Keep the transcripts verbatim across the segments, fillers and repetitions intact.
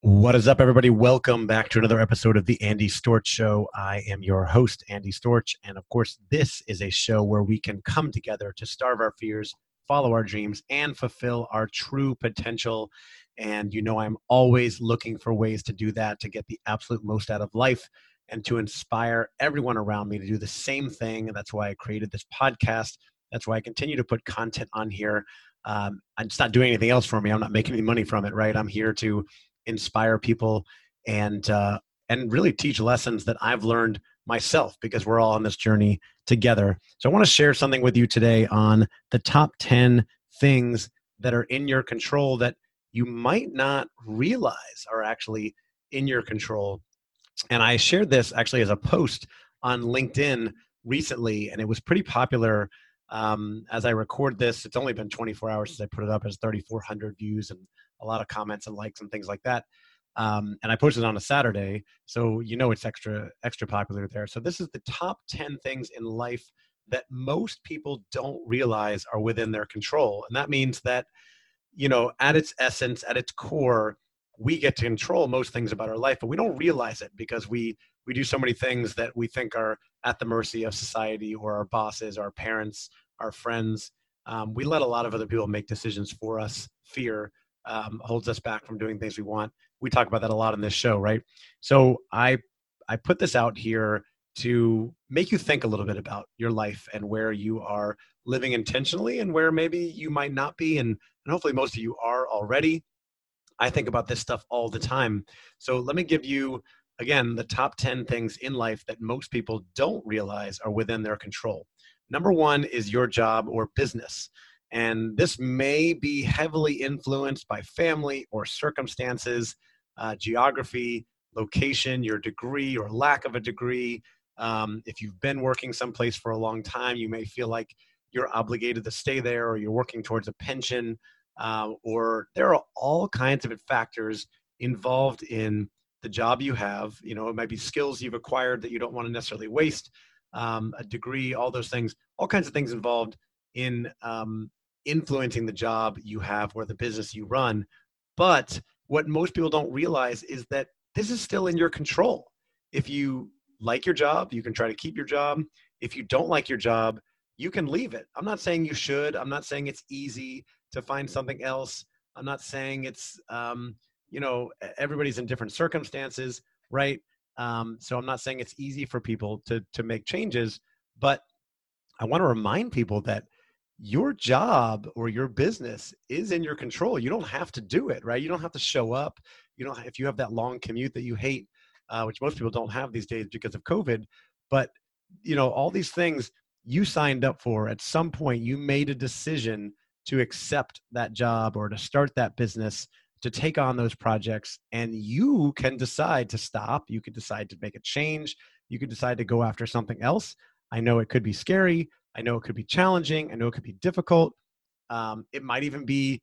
What is up, everybody? Welcome back to another episode of The Andy Storch Show. I am your host, Andy Storch. And of course, this is a show where we can come together to starve our fears, follow our dreams, and fulfill our true potential. And you know, I'm always looking for ways to do that, to get the absolute most out of life and to inspire everyone around me to do the same thing. That's why I created this podcast. That's why I continue to put content on here. Um, it's not doing anything else for me. I'm not making any money from it, right? I'm here to inspire people and uh, and really teach lessons that I've learned myself, because we're all on this journey together. So I want to share something with you today on the top ten things that are in your control that you might not realize are actually in your control. And I shared this actually as a post on LinkedIn recently, and it was pretty popular. Um, as I record this, it's only been twenty-four hours since I put it up. It's thirty-four hundred views and a lot of comments and likes and things like that. Um, and I posted it on a Saturday, so you know it's extra extra popular there. So this is the top ten things in life that most people don't realize are within their control. And that means that, you know, at its essence, at its core, we get to control most things about our life, but we don't realize it because we we do so many things that we think are at the mercy of society or our bosses, our parents, our friends. Um, we let a lot of other people make decisions for us. Fear Um, holds us back from doing things we want. We talk about that a lot in this show, right? So I I put this out here to make you think a little bit about your life and where you are living intentionally and where maybe you might not be. And, and hopefully most of you are already. I think about this stuff all the time. So let me give you, again, the top ten things in life that most people don't realize are within their control. Number one is your job or business. And this may be heavily influenced by family or circumstances, uh, geography, location, your degree or lack of a degree. Um, if you've been working someplace for a long time, you may feel like you're obligated to stay there, or you're working towards a pension, uh, or there are all kinds of factors involved in the job you have. You know, it might be skills you've acquired that you don't want to necessarily waste, um, a degree, all those things, all kinds of things involved in um, influencing the job you have or the business you run. But what most people don't realize is that this is still in your control. If you like your job, you can try to keep your job. If you don't like your job, you can leave it. I'm not saying you should. I'm not saying it's easy to find something else. I'm not saying it's, um, you know, everybody's in different circumstances, right? Um, so I'm not saying it's easy for people to to make changes, but I want to remind people that your job or your business is in your control. You don't have to do it, right? You don't have to show up. You don't, if you have that long commute that you hate, uh, which most people don't have these days because of COVID, but you know, all these things you signed up for. At some point, you made a decision to accept that job or to start that business, to take on those projects, and you can decide to stop. You could decide to make a change. You could decide to go after something else. I know it could be scary. I know it could be challenging. I know it could be difficult. Um, it might even be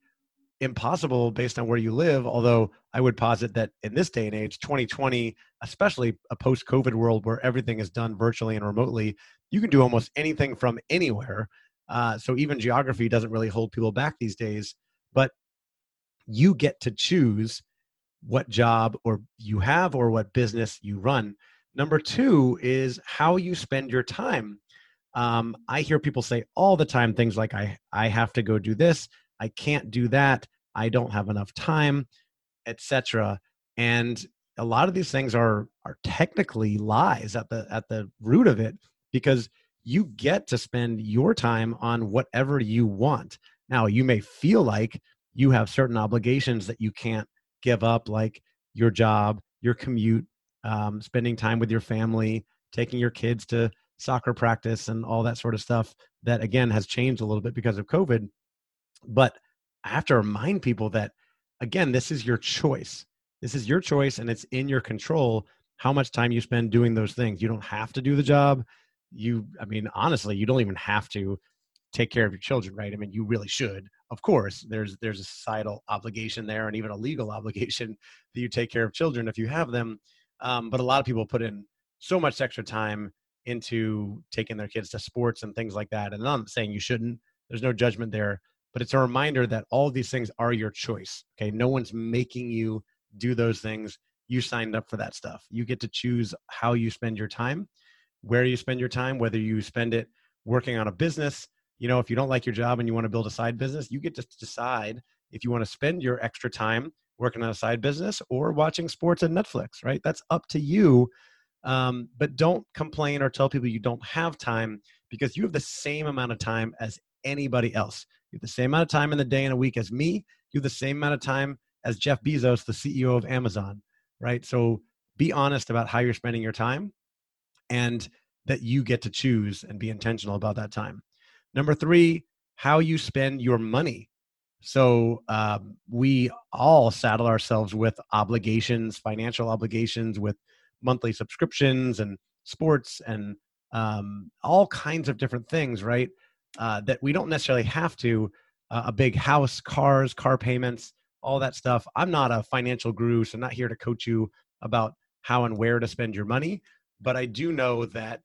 impossible based on where you live, although I would posit that in this day and age, twenty twenty, especially a post-COVID world where everything is done virtually and remotely, you can do almost anything from anywhere. Uh, so even geography doesn't really hold people back these days, but you get to choose what job or you have or what business you run. Number two is how you spend your time. Um, I hear people say all the time things like, I, I have to go do this, I can't do that, I don't have enough time, et cetera. And a lot of these things are are technically lies at the at the root of it, because you get to spend your time on whatever you want. Now, you may feel like you have certain obligations that you can't give up, like your job, your commute, um, spending time with your family, taking your kids to soccer practice and all that sort of stuff that, again, has changed a little bit because of COVID. But I have to remind people that, again, this is your choice. This is your choice and it's in your control. how much time you spend doing those things. You don't have to do the job. You, I mean, honestly, you don't even have to take care of your children, right? I mean, you really should. Of course, there's there's a societal obligation there and even a legal obligation that you take care of children if you have them. Um, but a lot of people put in so much extra time into taking their kids to sports and things like that. And I'm saying you shouldn't. There's no judgment there. But it's a reminder that all of these things are your choice, okay? No one's making you do those things. You signed up for that stuff. You get to choose how you spend your time, where you spend your time, whether you spend it working on a business. You know, if you don't like your job and you want to build a side business, you get to decide if you want to spend your extra time working on a side business or watching sports and Netflix, right? That's up to you. Um, but don't complain or tell people you don't have time, because you have the same amount of time as anybody else. You have the same amount of time in the day and a week as me. You have the same amount of time as Jeff Bezos, the C E O of Amazon, right? So be honest about how you're spending your time, and that you get to choose and be intentional about that time. Number three, how you spend your money. So um, we all saddle ourselves with obligations, financial obligations, with monthly subscriptions and sports and um, all kinds of different things, right? Uh, that we don't necessarily have to, uh, a big house, cars, car payments, all that stuff. I'm not a financial guru, so I'm not here to coach you about how and where to spend your money. But I do know that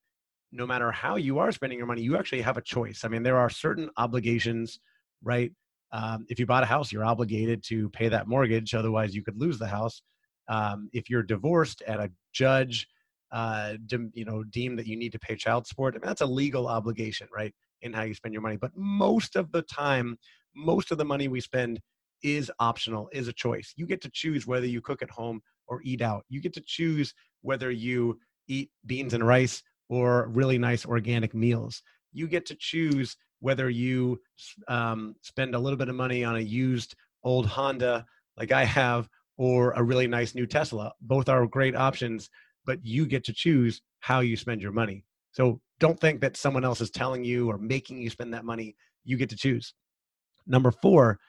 no matter how you are spending your money, you actually have a choice. I mean, there are certain obligations, right? Um, if you bought a house, you're obligated to pay that mortgage. Otherwise, you could lose the house. Um, if you're divorced and a judge, uh, de- you know, deemed that you need to pay child support, I mean, that's a legal obligation, right? In how you spend your money. But most of the time, most of the money we spend is optional, is a choice. You get to choose whether you cook at home or eat out. You get to choose whether you eat beans and rice or really nice organic meals. You get to choose whether you um, spend a little bit of money on a used old Honda like I have, or a really nice new Tesla. Both are great options, but you get to choose how you spend your money. So don't think that someone else is telling you or making you spend that money. You get to choose. Number four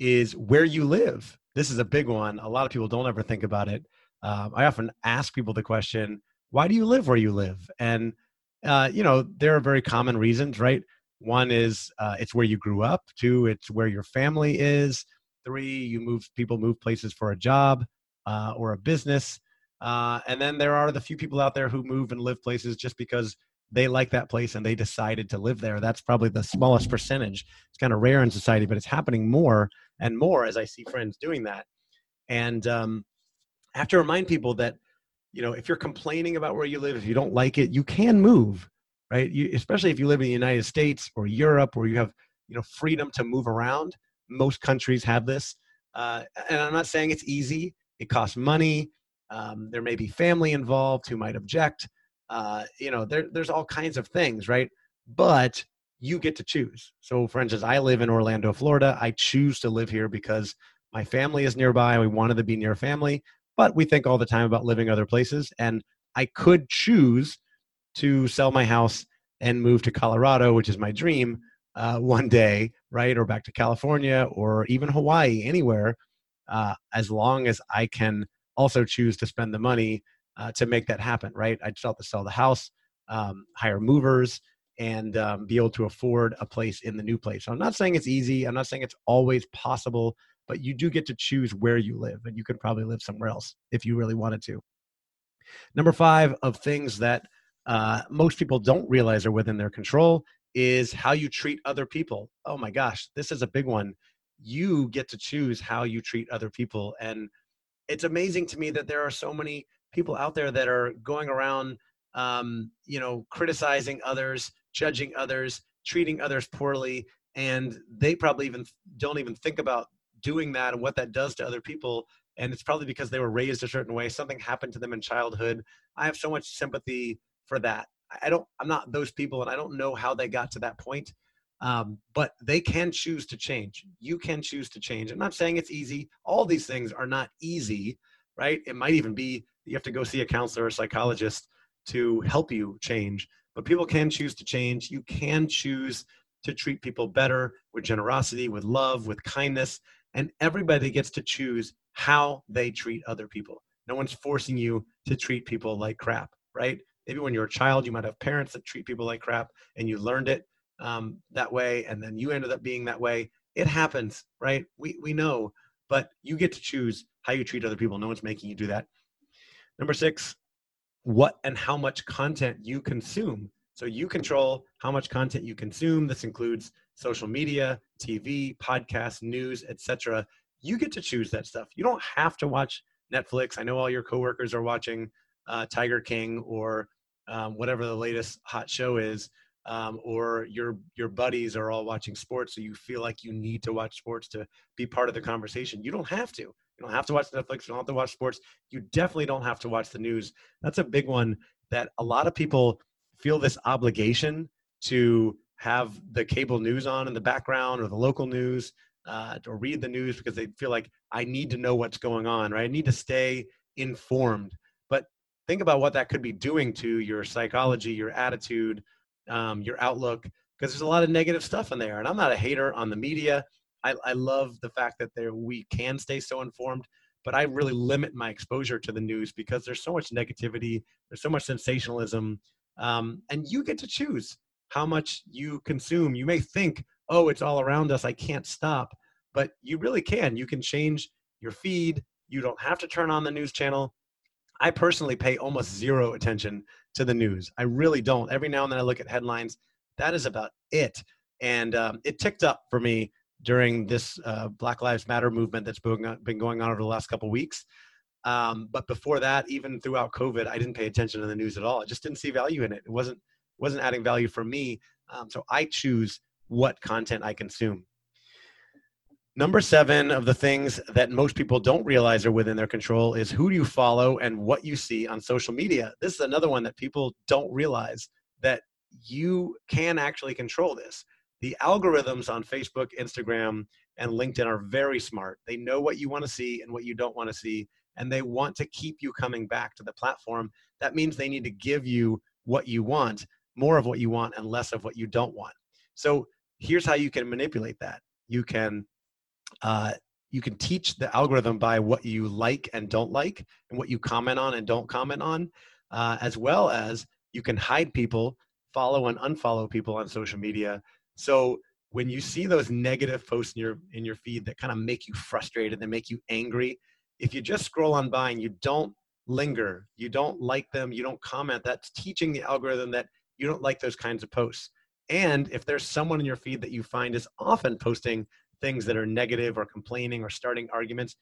is where you live. This is a big one. A lot of people don't ever think about it. Um, I often ask people the question, why do you live where you live? And, uh, you know, there are very common reasons, right? One is uh, it's where you grew up. Two, it's where your family is. Three, you move, people move places for a job uh, or a business. Uh, and then there are the few people out there who move and live places just because they like that place and they decided to live there. That's probably the smallest percentage. It's kind of rare in society, but it's happening more and more as I see friends doing that. And um, I have to remind people that, you know, if you're complaining about where you live, if you don't like it, you can move, right? You, especially if you live in the United States or Europe, where you have, you know, freedom to move around. Most countries have this. Uh, and I'm not saying it's easy. It costs money. Um, there may be family involved who might object. Uh, you know, there, there's all kinds of things, right? But you get to choose. So for instance, I live in Orlando, Florida. I choose to live here because my family is nearby. We wanted to be near family, but we think all the time about living other places. And I could choose to sell my house and move to Colorado, which is my dream, uh, one day, right? Or back to California or even Hawaii, anywhere, uh, as long as I can also choose to spend the money uh, to make that happen, right? I sought to sell the house, um, hire movers, and um, be able to afford a place in the new place. So I'm not saying it's easy. I'm not saying it's always possible, but you do get to choose where you live, and you could probably live somewhere else if you really wanted to. Number five of things that uh, most people don't realize are within their control is how you treat other people. Oh my gosh, this is a big one. You get to choose how you treat other people. And it's amazing to me that there are so many people out there that are going around, um, you know, criticizing others, judging others, treating others poorly, and they probably even don't even think about doing that and what that does to other people. And it's probably because they were raised a certain way. Something happened to them in childhood. I have so much sympathy for that. I don't, I'm not those people, and I don't know how they got to that point. Um, but they can choose to change. You can choose to change. I'm not saying it's easy. All these things are not easy, right? It might even be that you have to go see a counselor or a psychologist to help you change, but people can choose to change. You can choose to treat people better with generosity, with love, with kindness, and everybody gets to choose how they treat other people. No one's forcing you to treat people like crap, right? Maybe when you're a child, you might have parents that treat people like crap and you learned it um, that way. And then you ended up being that way. It happens, right? We, we know, but you get to choose how you treat other people. No one's making you do that. Number six, what and how much content you consume. So you control how much content you consume. This includes social media, T V, podcasts, news, et cetera. You get to choose that stuff. You don't have to watch Netflix. I know all your coworkers are watching uh, Tiger King or um, whatever the latest hot show is, um, or your your buddies are all watching sports, so you feel like you need to watch sports to be part of the conversation. You don't have to. You don't have to watch Netflix. You don't have to watch sports. You definitely don't have to watch the news. That's a big one that a lot of people feel this obligation to have the cable news on in the background or the local news uh, or read the news because they feel like, I need to know what's going on, right? I need to stay informed. But think about what that could be doing to your psychology, your attitude, um, your outlook, because there's a lot of negative stuff in there. And I'm not a hater on the media. I, I love the fact that there, we can stay so informed, but I really limit my exposure to the news because there's so much negativity, there's so much sensationalism, um, and you get to choose how much you consume. You may think, oh, it's all around us, I can't stop, but you really can. You can change your feed. You don't have to turn on the news channel. I personally pay almost zero attention to the news. I really don't. Every now and then I look at headlines. That is about it. And um, it ticked up for me during this uh, Black Lives Matter movement that's been going on over the last couple of weeks. Um, but before that, even throughout COVID, I didn't pay attention to the news at all. I just didn't see value in it. It wasn't wasn't adding value for me. Um, so I choose what content I consume. Number seven of the things that most people don't realize are within their control is who do you follow and what you see on social media. This is another one that people don't realize, that you can actually control this. The algorithms on Facebook, Instagram, and LinkedIn are very smart. They know what you want to see and what you don't want to see, and they want to keep you coming back to the platform. That means they need to give you what you want, more of what you want and less of what you don't want. So here's how you can manipulate that. You can uh, you can teach the algorithm by what you like and don't like and what you comment on and don't comment on, uh, as well as you can hide people, follow and unfollow people on social media. So when you see those negative posts in your in your feed that kind of make you frustrated, that make you angry, if you just scroll on by and you don't linger, you don't like them, you don't comment, that's teaching the algorithm that you don't like those kinds of posts. And if there's someone in your feed that you find is often posting things that are negative or complaining or starting arguments,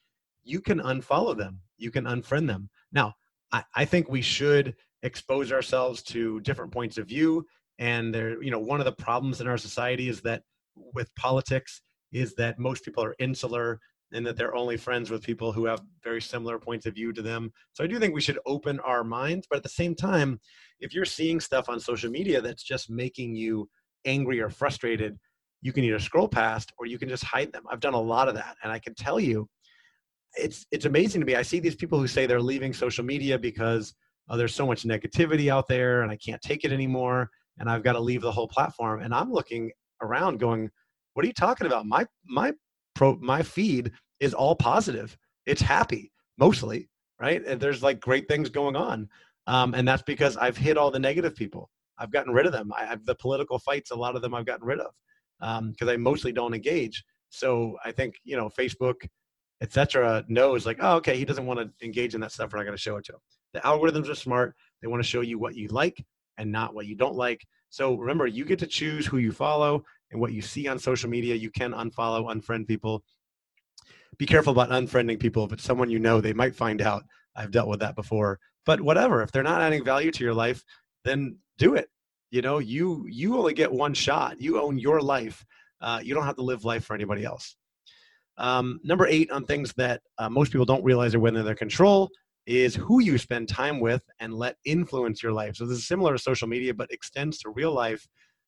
you can unfollow them. You can unfriend them. Now, I, I think we should expose ourselves to different points of view. And there, you know, one of the problems in our society is that with politics is that most people are insular and that they're only friends with people who have very similar points of view to them. So I do think we should open our minds, but at the same time, if you're seeing stuff on social media that's just making you angry or frustrated, you can either scroll past or you can just hide them. I've done a lot of that, and I can tell you, it's it's amazing to me. I see these people who say they're leaving social media because oh, there's so much negativity out there and I can't take it anymore and I've got to leave the whole platform. And I'm looking around going, what are you talking about? My my pro, my feed is all positive. It's happy, mostly, right? And there's like great things going on. Um, and that's because I've hit all the negative people. I've gotten rid of them. I have the political fights, a lot of them I've gotten rid of because um, I mostly don't engage. So I think, you know, Facebook, et cetera, knows like, oh, okay, he doesn't want to engage in that stuff. We're not going to show it to him. The algorithms are smart. They want to show you what you like and not what you don't like. So remember, you get to choose who you follow and what you see on social media. You can unfollow, unfriend people. Be careful about unfriending people. If it's someone you know, they might find out. I've dealt with that before. But whatever, if they're not adding value to your life, then do it. You know, you you only get one shot. You own your life. Uh, you don't have to live life for anybody else. Um, number eight on things that uh, most people don't realize are within their control is who you spend time with and let influence your life. So this is similar to social media, but extends to real life.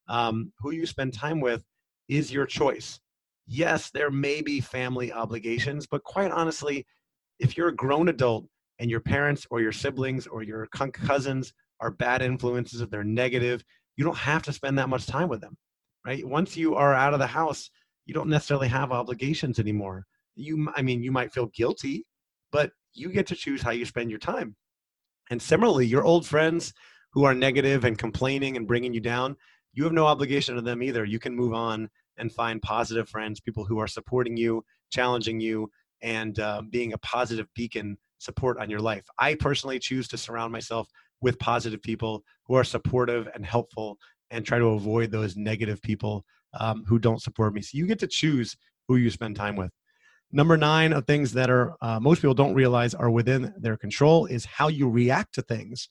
Um, who you spend time with is your choice. Yes, there may be family obligations, but quite honestly, if you're a grown adult and your parents or your siblings or your cousins are bad influences, if they're negative, you don't have to spend that much time with them, right? Once you are out of the house, you don't necessarily have obligations anymore. You, I mean, you might feel guilty, but you get to choose how you spend your time. And similarly, your old friends who are negative and complaining and bringing you down, you have no obligation to them either. You can move on and find positive friends, people who are supporting you, challenging you, and uh, being a positive beacon support on your life. I personally choose to surround myself with positive people who are supportive and helpful, and try to avoid those negative people um, who don't support me. So you get to choose who you spend time with. Number nine of things that are uh, most people don't realize are within their control is how you react to things.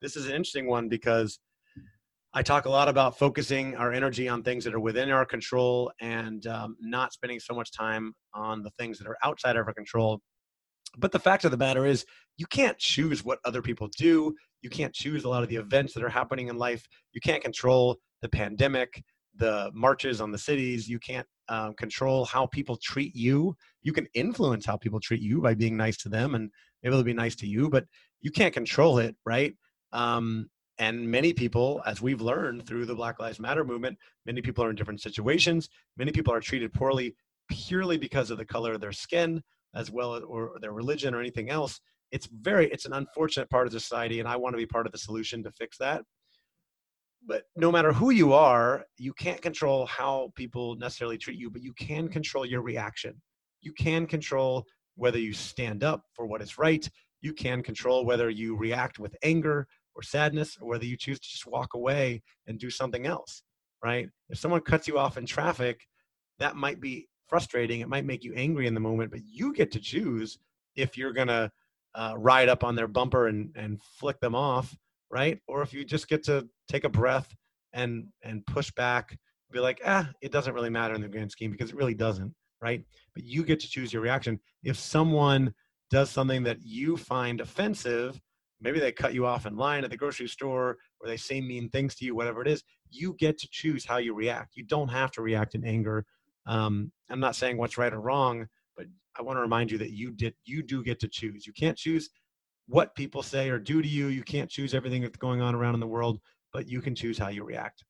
This is an interesting one because I talk a lot about focusing our energy on things that are within our control and um, not spending so much time on the things that are outside of our control. But the fact of the matter is, you can't choose what other people do. You can't choose a lot of the events that are happening in life. You can't control the pandemic, the marches on the cities. You can't um, control how people treat you. You can influence how people treat you by being nice to them, and maybe they'll be nice to you, but you can't control it, right? Um, and many people, as we've learned through the Black Lives Matter movement, many people are in different situations. Many people are treated poorly purely because of the color of their skin, as well as or their religion or anything else. It's very, it's an unfortunate part of society, and I want to be part of the solution to fix that. But no matter who you are, you can't control how people necessarily treat you, but you can control your reaction. You can control whether you stand up for what is right. You can control whether you react with anger or sadness, or whether you choose to just walk away and do something else, right? If someone cuts you off in traffic, that might be frustrating. It might make you angry in the moment, but you get to choose if you're going to uh, ride up on their bumper and, and flick them off, right? Or if you just get to take a breath and, and push back, be like, ah, it doesn't really matter in the grand scheme, because it really doesn't, right? But you get to choose your reaction. If someone does something that you find offensive, maybe they cut you off in line at the grocery store, or they say mean things to you, whatever it is, you get to choose how you react. You don't have to react in anger. Um, I'm not saying what's right or wrong, but I want to remind you that you did, you do get to choose. You can't choose what people say or do to you. You can't choose everything that's going on around in the world, but you can choose how you react.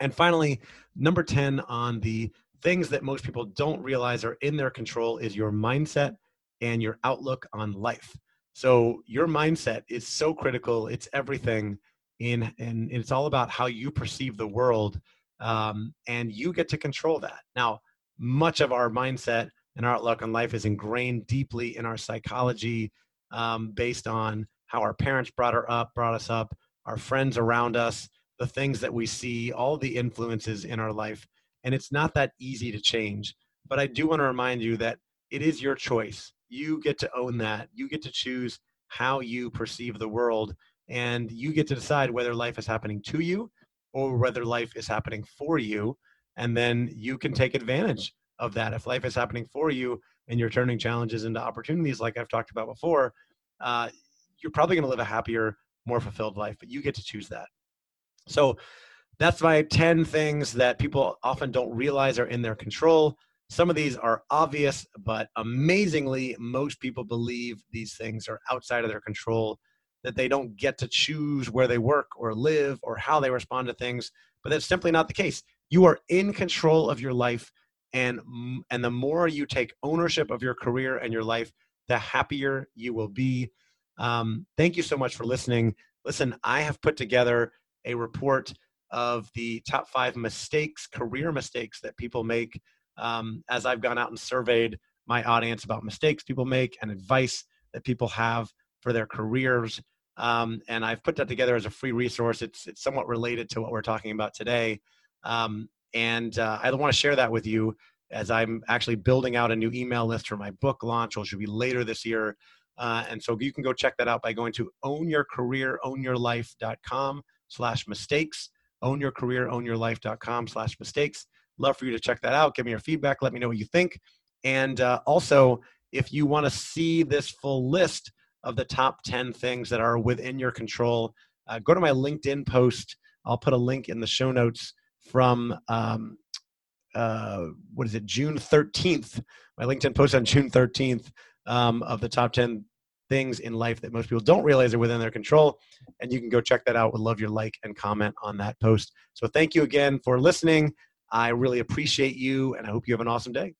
And finally, number ten on the things that most people don't realize are in their control is your mindset and your outlook on life. So your mindset is so critical. It's everything in, and it's all about how you perceive the world. Um, and you get to control that. Now, much of our mindset and our outlook on life is ingrained deeply in our psychology, um, based on how our parents brought her up, brought us up, our friends around us, the things that we see, all the influences in our life. And it's not that easy to change. But I do want to remind you that it is your choice. You get to own that. You get to choose how you perceive the world, and you get to decide whether life is happening to you or whether life is happening for you. And then you can take advantage of that. If life is happening for you and you're turning challenges into opportunities, like I've talked about before, uh, you're probably going to live a happier, more fulfilled life, but you get to choose that. So that's my ten things that people often don't realize are in their control. Some of these are obvious, but amazingly, most people believe these things are outside of their control, that they don't get to choose where they work or live or how they respond to things, but that's simply not the case. You are in control of your life, and and the more you take ownership of your career and your life, the happier you will be. Um, thank you so much for listening. Listen, I have put together a report of the top five mistakes, career mistakes that people make, um, as I've gone out and surveyed my audience about mistakes people make and advice that people have for their careers. Um, and I've put that together as a free resource. It's it's somewhat related to what we're talking about today. Um, and uh, I want to share that with you, as I'm actually building out a new email list for my book launch, which will be later this year. Uh, and so you can go check that out by going to own your career own your life dot com slash mistakes, own your career own your life dot com slash mistakes. Love for you to check that out. Give me your feedback. Let me know what you think. And uh, also, if you want to see this full list of the top ten things that are within your control, uh, go to my LinkedIn post. I'll put a link in the show notes from, um, uh, what is it, June thirteenth. My LinkedIn post on June thirteenth um, of the top ten things in life that most people don't realize are within their control. And you can go check that out. Would love your like and comment on that post. So thank you again for listening. I really appreciate you, and I hope you have an awesome day.